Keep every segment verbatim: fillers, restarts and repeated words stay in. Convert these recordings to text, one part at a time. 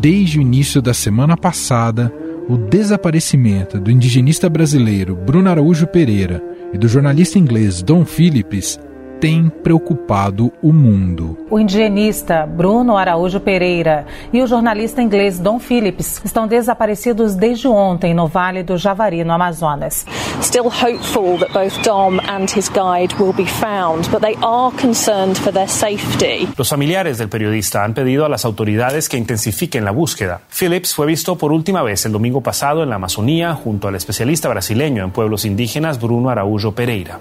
Desde o início da semana passada, o desaparecimento do indigenista brasileiro Bruno Araújo Pereira e do jornalista inglês Dom Phillips tem preocupado o mundo. O indigenista Bruno Araújo Pereira e o jornalista inglês Dom Phillips estão desaparecidos desde ontem no Vale do Javari, no Amazonas. Still hopeful that both Dom and his guide will be found, but they are concerned for their safety. Los familiares del periodista han pedido a las autoridades que intensifiquen la búsqueda. Phillips fue visto por última vez el domingo pasado en la Amazonía junto al especialista brasileño en pueblos indígenas Bruno Araújo Pereira.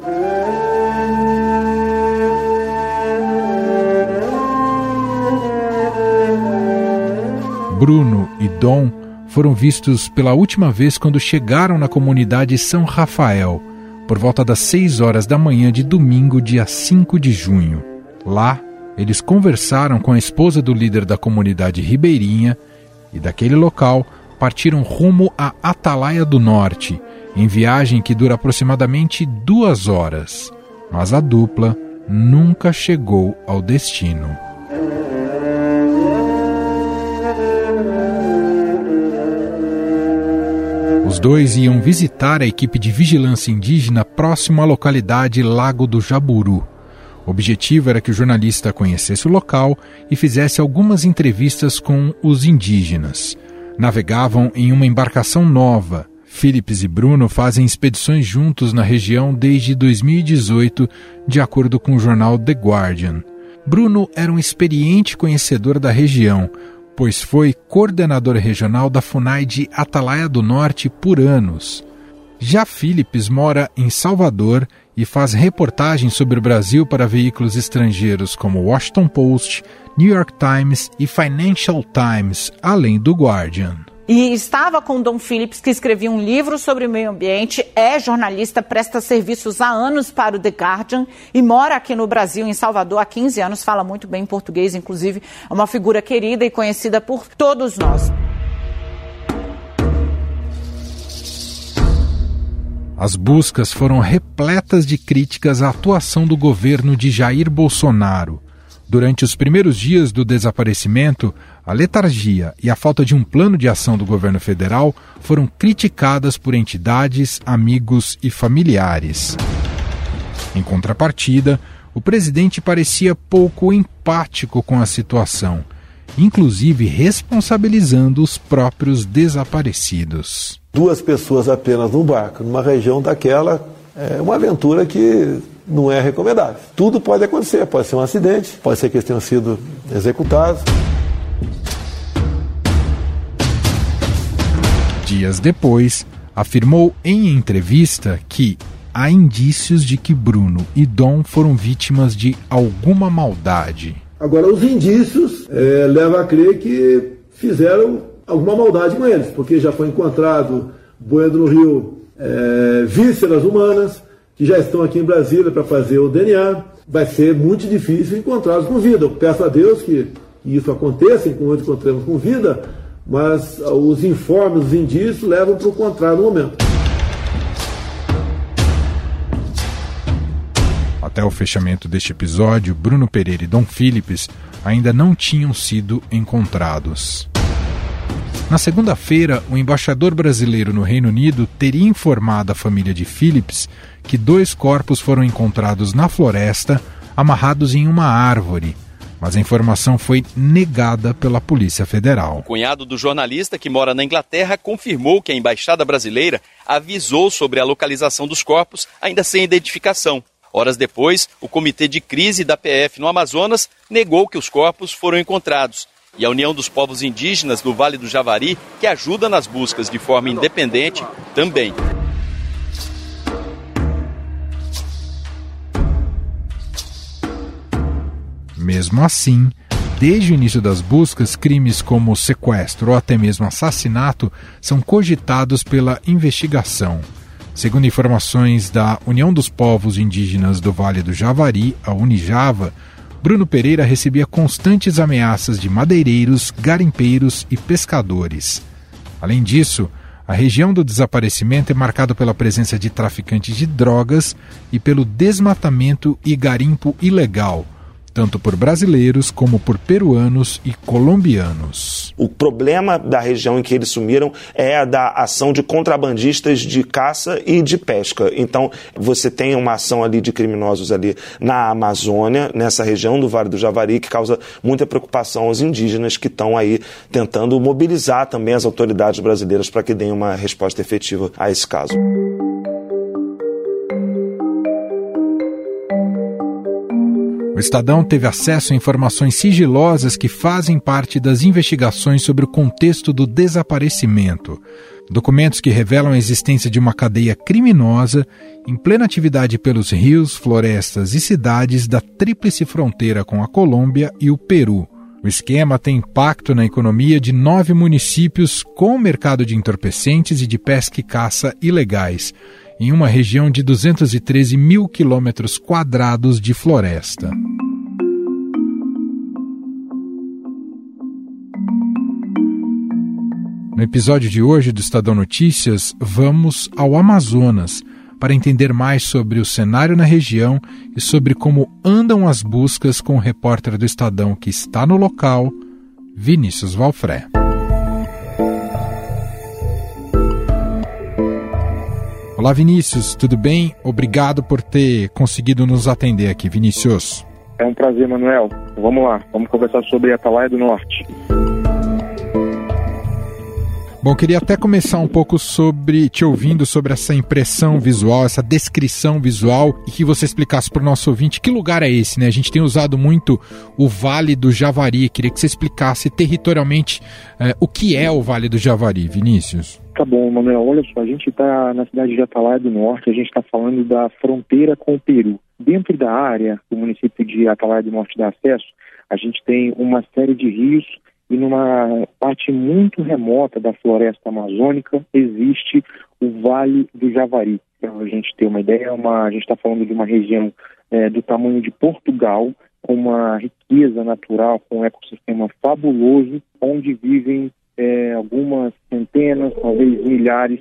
Bruno e Dom foram vistos pela última vez quando chegaram na comunidade São Rafael, por volta das seis horas da manhã de domingo, dia cinco de junho. Lá, eles conversaram com a esposa do líder da comunidade ribeirinha e daquele local partiram rumo à Atalaia do Norte, em viagem que dura aproximadamente duas horas. Mas a dupla nunca chegou ao destino. Os dois iam visitar a equipe de vigilância indígena próximo à localidade Lago do Jaburu. O objetivo era que o jornalista conhecesse o local e fizesse algumas entrevistas com os indígenas. Navegavam em uma embarcação nova. Phillips e Bruno fazem expedições juntos na região desde dois mil e dezoito, de acordo com o jornal The Guardian. Bruno era um experiente conhecedor da região, pois foi coordenador regional da FUNAI de Atalaia do Norte por anos. Já Phillips mora em Salvador e faz reportagens sobre o Brasil para veículos estrangeiros como Washington Post, New York Times e Financial Times, além do Guardian. E estava com Dom Phillips, que escrevia um livro sobre o meio ambiente, é jornalista, presta serviços há anos para o The Guardian e mora aqui no Brasil, em Salvador, há quinze anos, fala muito bem português, inclusive é uma figura querida e conhecida por todos nós. As buscas foram repletas de críticas à atuação do governo de Jair Bolsonaro. Durante os primeiros dias do desaparecimento, a letargia e a falta de um plano de ação do governo federal foram criticadas por entidades, amigos e familiares. Em contrapartida, o presidente parecia pouco empático com a situação, inclusive responsabilizando os próprios desaparecidos. Duas pessoas apenas num barco, numa região daquela, é uma aventura que não é recomendável. Tudo pode acontecer, pode ser um acidente, pode ser que eles tenham sido executados. Dias depois, afirmou em entrevista que há indícios de que Bruno e Dom foram vítimas de alguma maldade. Agora, os indícios é, levam a crer que fizeram alguma maldade com eles, porque já foi encontrado boia no rio, é, vísceras humanas, que já estão aqui em Brasília para fazer o D N A. Vai ser muito difícil encontrá-los com vida. Eu peço a Deus que isso aconteça, enquanto encontremos com vida, mas os informes, os indícios levam para o contrário no momento. Até o fechamento deste episódio, Bruno Pereira e Dom Phillips ainda não tinham sido encontrados. Na segunda-feira, o embaixador brasileiro no Reino Unido teria informado a família de Phillips que dois corpos foram encontrados na floresta, amarrados em uma árvore. Mas a informação foi negada pela Polícia Federal. O cunhado do jornalista, que mora na Inglaterra, confirmou que a embaixada brasileira avisou sobre a localização dos corpos, ainda sem identificação. Horas depois, o comitê de crise da P F no Amazonas negou que os corpos foram encontrados. E a União dos Povos Indígenas do Vale do Javari, que ajuda nas buscas de forma independente, também. Mesmo assim, desde o início das buscas, crimes como sequestro ou até mesmo assassinato são cogitados pela investigação. Segundo informações da União dos Povos Indígenas do Vale do Javari, a Unijava, Bruno Pereira recebia constantes ameaças de madeireiros, garimpeiros e pescadores. Além disso, A região do desaparecimento é marcada pela presença de traficantes de drogas e pelo desmatamento e garimpo ilegal, tanto por brasileiros como por peruanos e colombianos. O problema da região em que eles sumiram é a da ação de contrabandistas de caça e de pesca. Então, você tem uma ação ali de criminosos ali na Amazônia, nessa região do Vale do Javari, que causa muita preocupação aos indígenas que estão aí tentando mobilizar também as autoridades brasileiras para que deem uma resposta efetiva a esse caso. O Estadão teve acesso a informações sigilosas que fazem parte das investigações sobre o contexto do desaparecimento. Documentos que revelam a existência de uma cadeia criminosa em plena atividade pelos rios, florestas e cidades da Tríplice Fronteira com a Colômbia e o Peru. O esquema tem impacto na economia de nove municípios com o mercado de entorpecentes e de pesca e caça ilegais, em uma região de duzentos e treze mil quilômetros quadrados de floresta. No episódio de hoje do Estadão Notícias, vamos ao Amazonas para entender mais sobre o cenário na região e sobre como andam as buscas com o repórter do Estadão que está no local, Vinícius Valfré. Olá, Vinícius, tudo bem? Obrigado por ter conseguido nos atender aqui, Vinícius. É um prazer, Manuel. Vamos lá, vamos conversar sobre a Atalaia do Norte. Bom, queria até começar um pouco sobre te ouvindo sobre essa impressão visual, essa descrição visual, e que você explicasse para o nosso ouvinte que lugar é esse, né? A gente tem usado muito o Vale do Javari. Queria que você explicasse territorialmente eh, o que é o Vale do Javari, Vinícius. Tá bom, Manuel. Olha só, a gente está na cidade de Atalaia do Norte, a gente está falando da fronteira com o Peru. Dentro da área do município de Atalaia do Norte dá acesso, a gente tem uma série de rios e numa parte muito remota da floresta amazônica existe o Vale do Javari. Para a gente ter uma ideia, uma, a gente está falando de uma região é, do tamanho de Portugal, com uma riqueza natural, com um ecossistema fabuloso, onde vivem É, algumas centenas, talvez milhares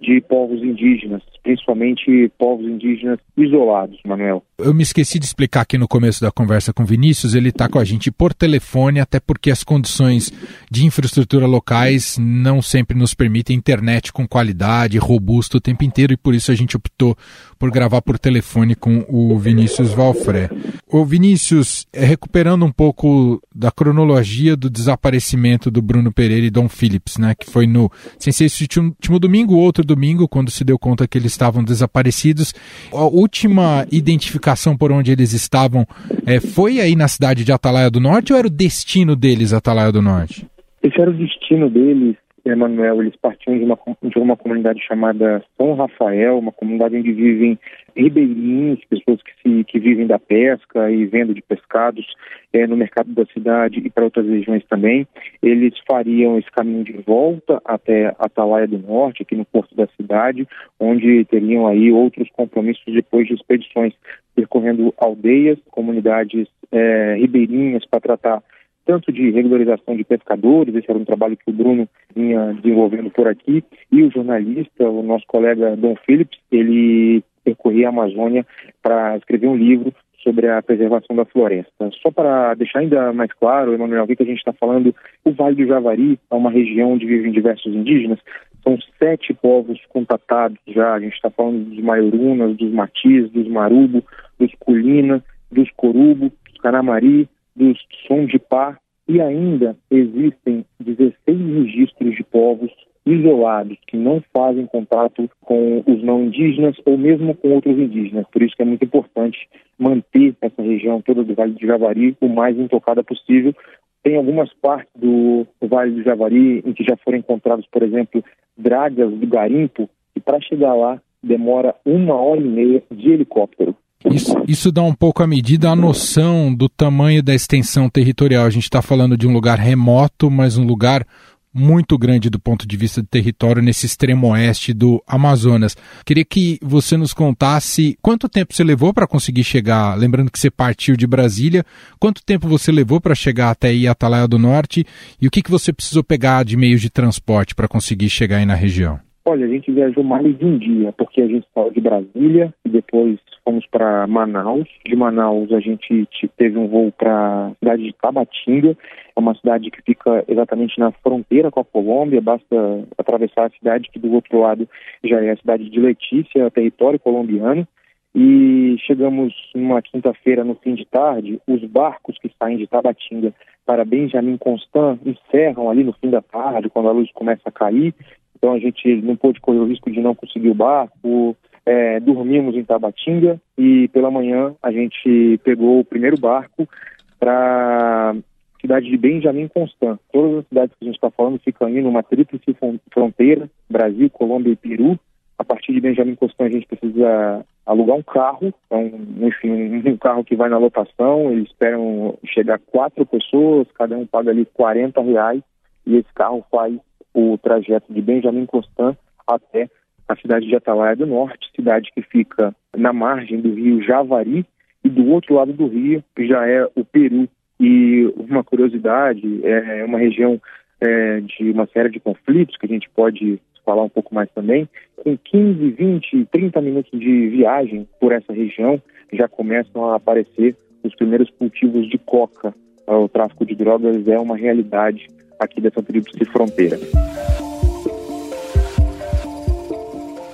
de povos indígenas, principalmente povos indígenas isolados, Manuel. Eu me esqueci de explicar aqui no começo da conversa com o Vinícius, ele está com a gente por telefone, até porque as condições de infraestrutura locais não sempre nos permitem internet com qualidade, robusta o tempo inteiro, e por isso a gente optou por gravar por telefone com o Vinícius Valfré. Ô Vinícius, recuperando um pouco da cronologia do desaparecimento do Bruno Pereira e Dom Phillips, né, que foi no, sem ser esse último domingo ou outro domingo, quando se deu conta que eles estavam desaparecidos. A última identificação por onde eles estavam é, foi aí na cidade de Atalaia do Norte, ou era o destino deles, Atalaia do Norte? Esse era o destino deles, Emanuel. Eles partiam de uma, de uma comunidade chamada São Rafael, uma comunidade onde vivem ribeirinhos, pessoas que, se, que vivem da pesca e venda de pescados é, no mercado da cidade e para outras regiões também. Eles fariam esse caminho de volta até Atalaia do Norte, aqui no porto da cidade, onde teriam aí outros compromissos depois de expedições, percorrendo aldeias, comunidades é, ribeirinhas para tratar tanto de regularização de pescadores, esse era um trabalho que o Bruno vinha desenvolvendo por aqui, e o jornalista, o nosso colega Dom Phillips, ele percorria a Amazônia para escrever um livro sobre a preservação da floresta. Só para deixar ainda mais claro, Emanuel, que a gente está falando, o Vale do Javari é uma região onde vivem diversos indígenas, são sete povos contatados já, a gente está falando dos Maiorunas, dos Matis, dos Marubo, dos Culina, dos Corubo, dos Canamari, dos som de pá, e ainda existem dezesseis registros de povos isolados que não fazem contato com os não indígenas ou mesmo com outros indígenas. Por isso que é muito importante manter essa região toda do Vale do Javari o mais intocada possível. Tem algumas partes do Vale do Javari em que já foram encontrados, por exemplo, dragas do garimpo, e para chegar lá demora uma hora e meia de helicóptero. Isso, isso dá um pouco a medida, a noção do tamanho da extensão territorial. A gente está falando de um lugar remoto, mas um lugar muito grande do ponto de vista do território nesse extremo oeste do Amazonas. Queria que você nos contasse quanto tempo você levou para conseguir chegar, lembrando que você partiu de Brasília, quanto tempo você levou para chegar até aí, Atalaia do Norte, e o que, que você precisou pegar de meios de transporte para conseguir chegar aí na região? Olha, a gente viajou mais de um dia, porque a gente saiu de Brasília e depois fomos para Manaus. De Manaus a gente teve um voo para a cidade de Tabatinga, é uma cidade que fica exatamente na fronteira com a Colômbia, basta atravessar a cidade que do outro lado já é a cidade de Letícia, território colombiano. E chegamos numa quinta-feira no fim de tarde, os barcos que saem de Tabatinga para Benjamin Constant encerram ali no fim da tarde, quando a luz começa a cair. Então a gente não pôde correr o risco de não conseguir o barco, é, dormimos em Tabatinga e pela manhã a gente pegou o primeiro barco para a cidade de Benjamin Constant. Todas as cidades que a gente está falando ficam ali numa tríplice fronteira, Brasil, Colômbia e Peru. A partir de Benjamin Constant a gente precisa alugar um carro, então, enfim, um carro que vai na lotação, eles esperam chegar quatro pessoas, cada um paga ali quarenta reais e esse carro faz o trajeto de Benjamin Constant até a cidade de Atalaia do Norte, cidade que fica na margem do rio Javari e do outro lado do rio já é o Peru. E uma curiosidade, é uma região é, de uma série de conflitos que a gente pode falar um pouco mais também, com quinze, vinte, trinta minutos de viagem por essa região, já começam a aparecer os primeiros cultivos de coca. O tráfico de drogas é uma realidade aqui dessa tríplice fronteira.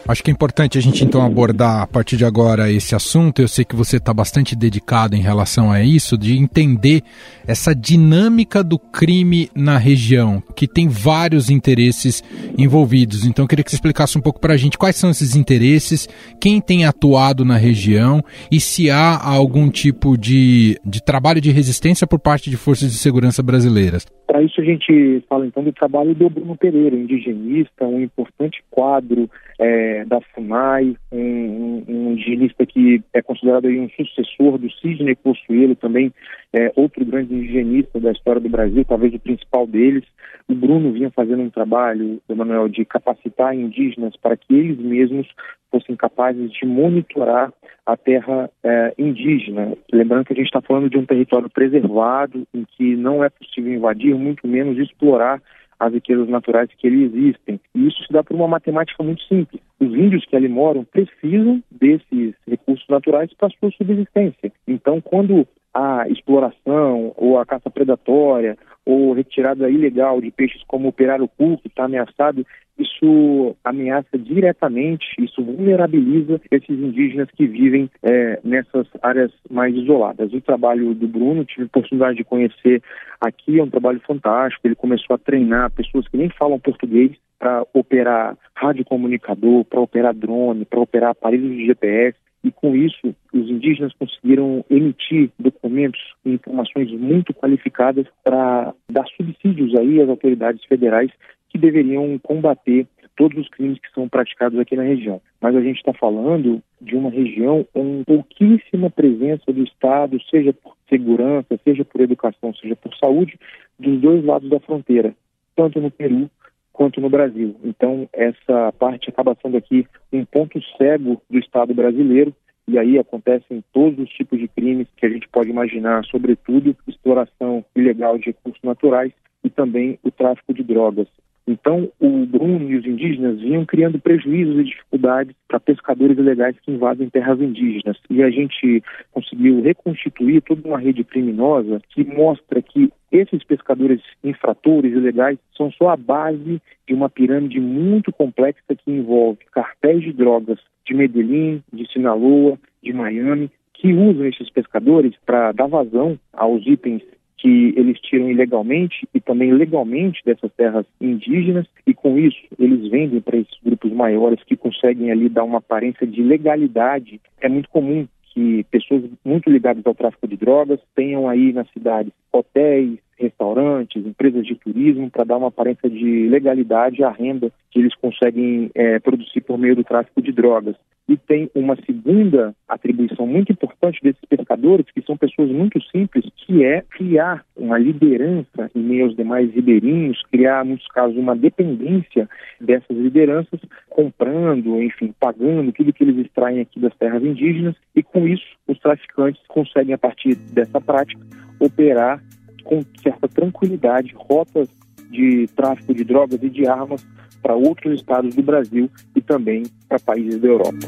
Acho que é importante a gente então abordar a partir de agora esse assunto. Eu sei que você está bastante dedicado em relação a isso, de entender essa dinâmica do crime na região, que tem vários interesses envolvidos. Então eu queria que você explicasse um pouco para a gente quais são esses interesses, quem tem atuado na região e se há algum tipo de, de trabalho de resistência por parte de forças de segurança brasileiras. Para isso a gente fala então do trabalho do Bruno Pereira, indigenista, um importante quadro é, da FUNAI, um, um, um indigenista que é considerado aí um sucessor do Sydney Possuelo, também é, outro grande indigenista da história do Brasil, talvez o principal deles. O Bruno vinha fazendo um trabalho, Emanuel, de capacitar indígenas para que eles mesmos fossem capazes de monitorar a terra é, indígena. Lembrando que a gente está falando de um território preservado, em que não é possível invadir, muito menos explorar as riquezas naturais que ali existem. E isso se dá por uma matemática muito simples. Os índios que ali moram precisam desses recursos naturais para a sua subsistência. Então, quando a exploração ou a caça predatória ou retirada ilegal de peixes como o pirarucu, que está ameaçado, isso ameaça diretamente, isso vulnerabiliza esses indígenas que vivem é, nessas áreas mais isoladas. O trabalho do Bruno, tive a oportunidade de conhecer aqui, é um trabalho fantástico. Ele começou a treinar pessoas que nem falam português para operar radiocomunicador, para operar drone, para operar aparelhos de G P S. E com isso, os indígenas conseguiram emitir documentos e informações muito qualificadas para dar subsídios aí às autoridades federais que deveriam combater todos os crimes que são praticados aqui na região. Mas a gente está falando de uma região com pouquíssima presença do Estado, seja por segurança, seja por educação, seja por saúde, dos dois lados da fronteira, tanto no Peru quanto no Brasil. Então, essa parte acaba sendo aqui um ponto cego do Estado brasileiro, e aí acontecem todos os tipos de crimes que a gente pode imaginar, sobretudo exploração ilegal de recursos naturais e também o tráfico de drogas. Então, o Bruno e os indígenas vinham criando prejuízos e dificuldades para pescadores ilegais que invadem terras indígenas. E a gente conseguiu reconstituir toda uma rede criminosa que mostra que esses pescadores infratores ilegais são só a base de uma pirâmide muito complexa que envolve cartéis de drogas de Medellín, de Sinaloa, de Miami, que usam esses pescadores para dar vazão aos itens que eles tiram ilegalmente e também legalmente dessas terras indígenas, e com isso eles vendem para esses grupos maiores que conseguem ali dar uma aparência de legalidade. É muito comum que pessoas muito ligadas ao tráfico de drogas tenham aí na cidade hotéis, restaurantes, empresas de turismo, para dar uma aparência de legalidade à renda que eles conseguem é, produzir por meio do tráfico de drogas. E tem uma segunda atribuição muito importante desses pescadores, que são pessoas muito simples, que é criar uma liderança em meio aos demais ribeirinhos, criar, em muitos casos, uma dependência dessas lideranças, comprando, enfim, pagando tudo que eles extraem aqui das terras indígenas. E com isso, os traficantes conseguem, a partir dessa prática, operar com certa tranquilidade rotas de tráfico de drogas e de armas para outros estados do Brasil e também para países da Europa.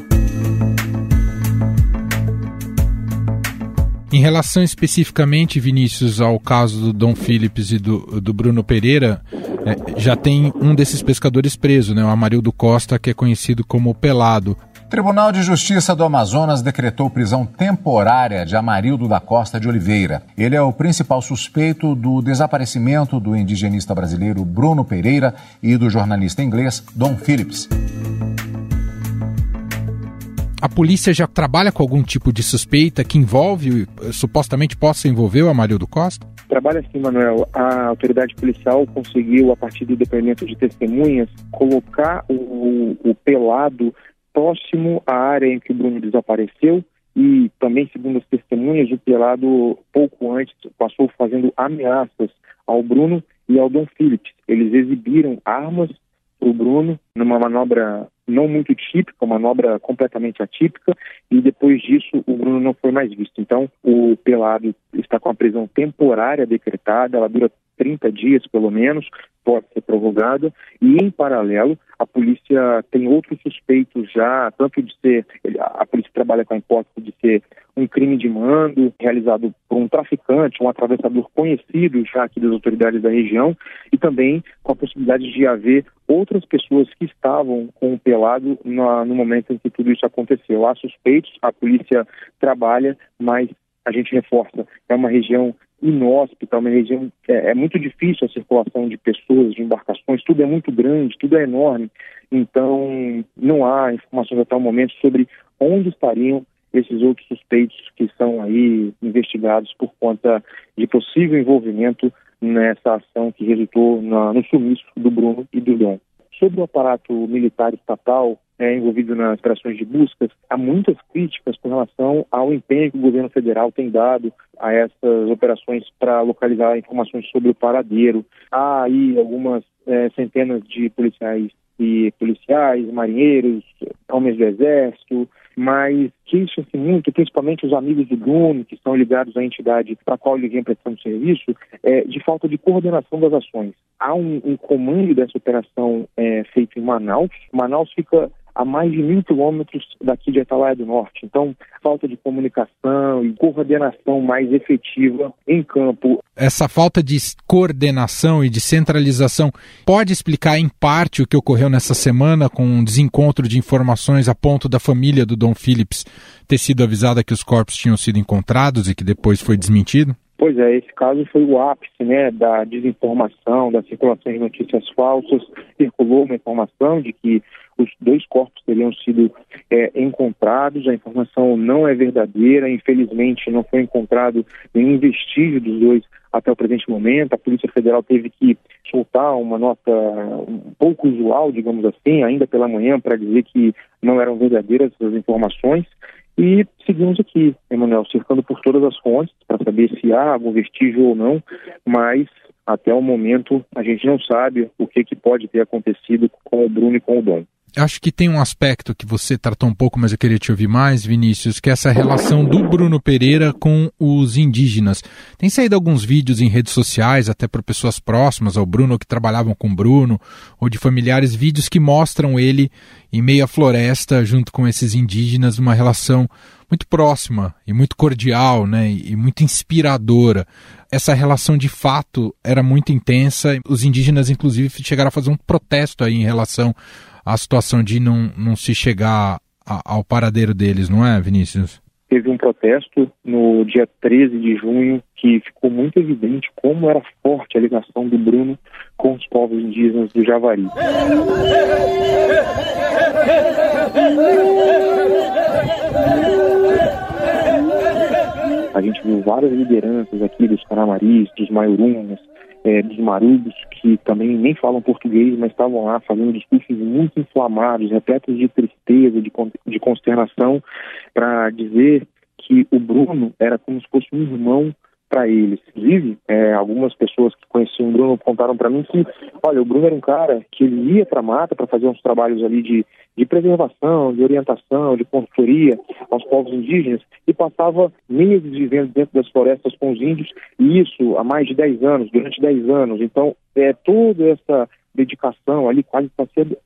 Em relação especificamente, Vinícius, ao caso do Dom Phillips e do, do Bruno Pereira, é, já tem um desses pescadores preso, né, o Amarildo Costa, que é conhecido como Pelado. O Tribunal de Justiça do Amazonas decretou prisão temporária de Amarildo da Costa de Oliveira. Ele é o principal suspeito do desaparecimento do indigenista brasileiro Bruno Pereira e do jornalista inglês Dom Phillips. A polícia já trabalha com algum tipo de suspeita que envolve, supostamente possa envolver o Amarildo Costa? Trabalha sim, Manuel. A autoridade policial conseguiu, a partir do depoimento de testemunhas, colocar o, o Pelado próximo à área em que o Bruno desapareceu e também, segundo as testemunhas, o Pelado, pouco antes, passou fazendo ameaças ao Bruno e ao Dom Phillips. Eles exibiram armas para o Bruno numa manobra não muito típica, uma manobra completamente atípica, e depois disso o Bruno não foi mais visto. Então o Pelado está com a prisão temporária decretada, ela dura trinta dias pelo menos, pode ser prorrogada, e em paralelo a polícia tem outros suspeitos já, tanto de ser, a polícia trabalha com a hipótese de ser um crime de mando realizado por um traficante, um atravessador conhecido já aqui das autoridades da região, e também com a possibilidade de haver outras pessoas que estavam com o Pelado no, no momento em que tudo isso aconteceu. Há suspeitos, a polícia trabalha, mas a gente reforça, é uma região inóspita, uma região é, é muito difícil a circulação de pessoas, de embarcações, tudo é muito grande, tudo é enorme, então não há informações até o momento sobre onde estariam esses outros suspeitos que são aí investigados por conta de possível envolvimento nessa ação que resultou na, no sumiço do Bruno e do Dom. Sobre o aparato militar estatal é, envolvido nas operações de buscas, há muitas críticas com relação ao empenho que o governo federal tem dado a essas operações para localizar informações sobre o paradeiro. Há aí algumas é, centenas de policiais e policiais, marinheiros, homens do exército, mas queixam-se muito, principalmente os amigos do Bruno, que estão ligados à entidade para a qual ele vem prestando serviço, é, de falta de coordenação das ações. Há um, um comando dessa operação é, feito em Manaus. Manaus fica a mais de mil quilômetros daqui de Atalaia do Norte. Então, falta de comunicação e coordenação mais efetiva em campo. Essa falta de coordenação e de centralização pode explicar, em parte, o que ocorreu nessa semana com um desencontro de informações a ponto da família do Dom Phillips ter sido avisada que os corpos tinham sido encontrados e que depois foi desmentido? Pois é, esse caso foi o ápice, né, da desinformação, da circulação de notícias falsas. Circulou uma informação de que os dois corpos teriam sido é, encontrados, a informação não é verdadeira, infelizmente não foi encontrado nenhum vestígio dos dois até o presente momento. A Polícia Federal teve que soltar uma nota um pouco usual, digamos assim, ainda pela manhã, para dizer que não eram verdadeiras as informações. E seguimos aqui, Emanuel, cercando por todas as fontes para saber se há algum vestígio ou não, mas até o momento a gente não sabe o que, que pode ter acontecido com o Bruno e com o Dom. Acho que tem um aspecto que você tratou um pouco, mas eu queria te ouvir mais, Vinícius, que é essa relação do Bruno Pereira com os indígenas. Tem saído alguns vídeos em redes sociais, até para pessoas próximas ao Bruno, que trabalhavam com o Bruno, ou de familiares, vídeos que mostram ele em meio à floresta, junto com esses indígenas, uma relação muito próxima e muito cordial, né, e muito inspiradora. Essa relação, de fato, era muito intensa. Os indígenas, inclusive, chegaram a fazer um protesto aí em relação a situação de não, não se chegar a, ao paradeiro deles, não é, Vinícius? Teve um protesto no dia treze de junho que ficou muito evidente como era forte a ligação do Bruno com os povos indígenas do Javari. A gente viu várias lideranças aqui dos Canamaris, dos Maiorunas, É, dos Marubos, que também nem falam português, mas estavam lá fazendo discursos muito inflamados, repletos de tristeza, de, de consternação, para dizer que o Bruno era como se fosse um irmão para eles. Inclusive, é, algumas pessoas que conheciam o Bruno contaram para mim que, olha, o Bruno era um cara que ele ia para a mata para fazer uns trabalhos ali de, de preservação, de orientação, de consultoria aos povos indígenas e passava meses vivendo dentro das florestas com os índios, e isso há mais de dez anos, durante dez anos. Então, é, toda essa dedicação ali quase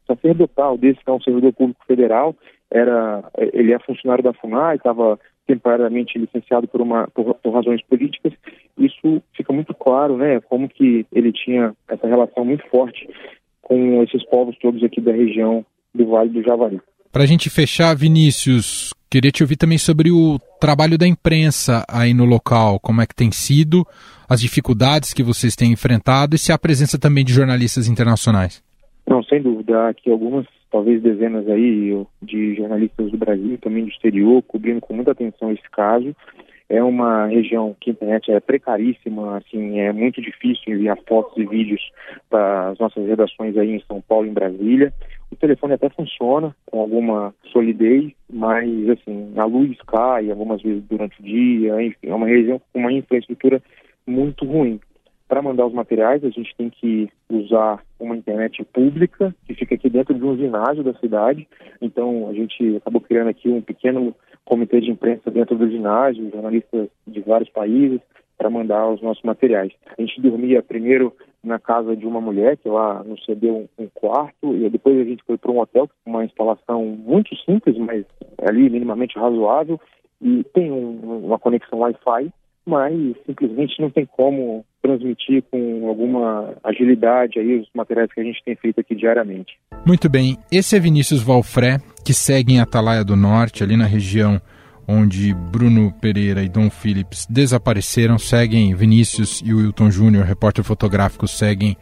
sacerdotal desse que é um servidor público federal, era, ele é funcionário da FUNAI, estava temporariamente licenciado por, uma, por, por razões políticas. Isso fica muito claro, né, como que ele tinha essa relação muito forte com esses povos todos aqui da região do Vale do Javari. Para a gente fechar, Vinícius, queria te ouvir também sobre o trabalho da imprensa aí no local, como é que tem sido, as dificuldades que vocês têm enfrentado e se há presença também de jornalistas internacionais. Não, sem dúvida, há aqui algumas, talvez dezenas aí de jornalistas do Brasil, também do exterior, cobrindo com muita atenção esse caso. É uma região que a internet é precaríssima, assim, é muito difícil enviar fotos e vídeos para as nossas redações aí em São Paulo e em Brasília. O telefone até funciona com alguma solidez, mas, assim, a luz cai algumas vezes durante o dia, enfim, é uma região com uma infraestrutura muito ruim. Para mandar os materiais, a gente tem que usar uma internet pública, que fica aqui dentro de um ginásio da cidade. Então, a gente acabou criando aqui um pequeno comitê de imprensa dentro do ginásio, jornalistas de vários países, para mandar os nossos materiais. A gente dormia primeiro na casa de uma mulher, que lá nos cedeu um quarto, e depois a gente foi para um hotel, uma instalação muito simples, mas ali minimamente razoável, e tem um, uma conexão Wi-Fi, mas simplesmente não tem como transmitir com alguma agilidade aí os materiais que a gente tem feito aqui diariamente. Muito bem, esse é Vinícius Valfré, que segue em Atalaia do Norte, ali na região onde Bruno Pereira e Dom Phillips desapareceram. Seguem Vinícius e o Wilton Júnior, repórter fotográfico, seguem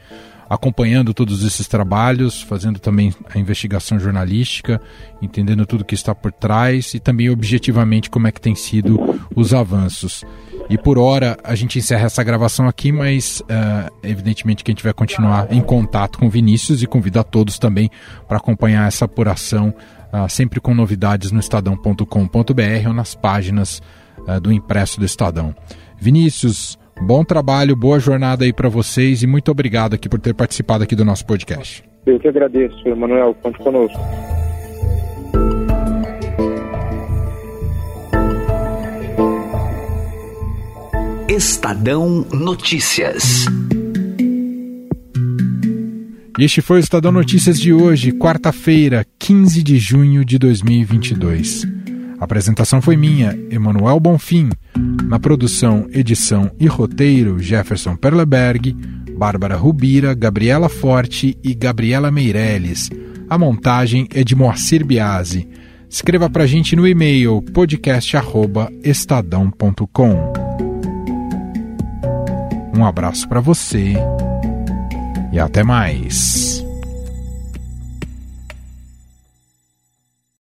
acompanhando todos esses trabalhos, fazendo também a investigação jornalística, entendendo tudo que está por trás e também objetivamente como é que tem sido os avanços. E por hora a gente encerra essa gravação aqui, mas uh, evidentemente que a gente vai continuar em contato com Vinícius e convido a todos também para acompanhar essa apuração, uh, sempre com novidades no estadão ponto com ponto br ou nas páginas uh, do impresso do Estadão. Vinícius, bom trabalho, boa jornada aí para vocês e muito obrigado aqui por ter participado aqui do nosso podcast. Eu que agradeço, Emanuel, conte conosco. Estadão Notícias. Este foi o Estadão Notícias de hoje, quarta-feira, quinze de junho de dois mil e vinte e dois. A apresentação foi minha, Emanuel Bonfim. Na produção, edição e roteiro, Jefferson Perleberg, Bárbara Rubira, Gabriela Forte e Gabriela Meirelles. A montagem é de Moacir Biasi. Escreva pra gente no e-mail podcast arroba estadão ponto com. Um abraço pra você e até mais.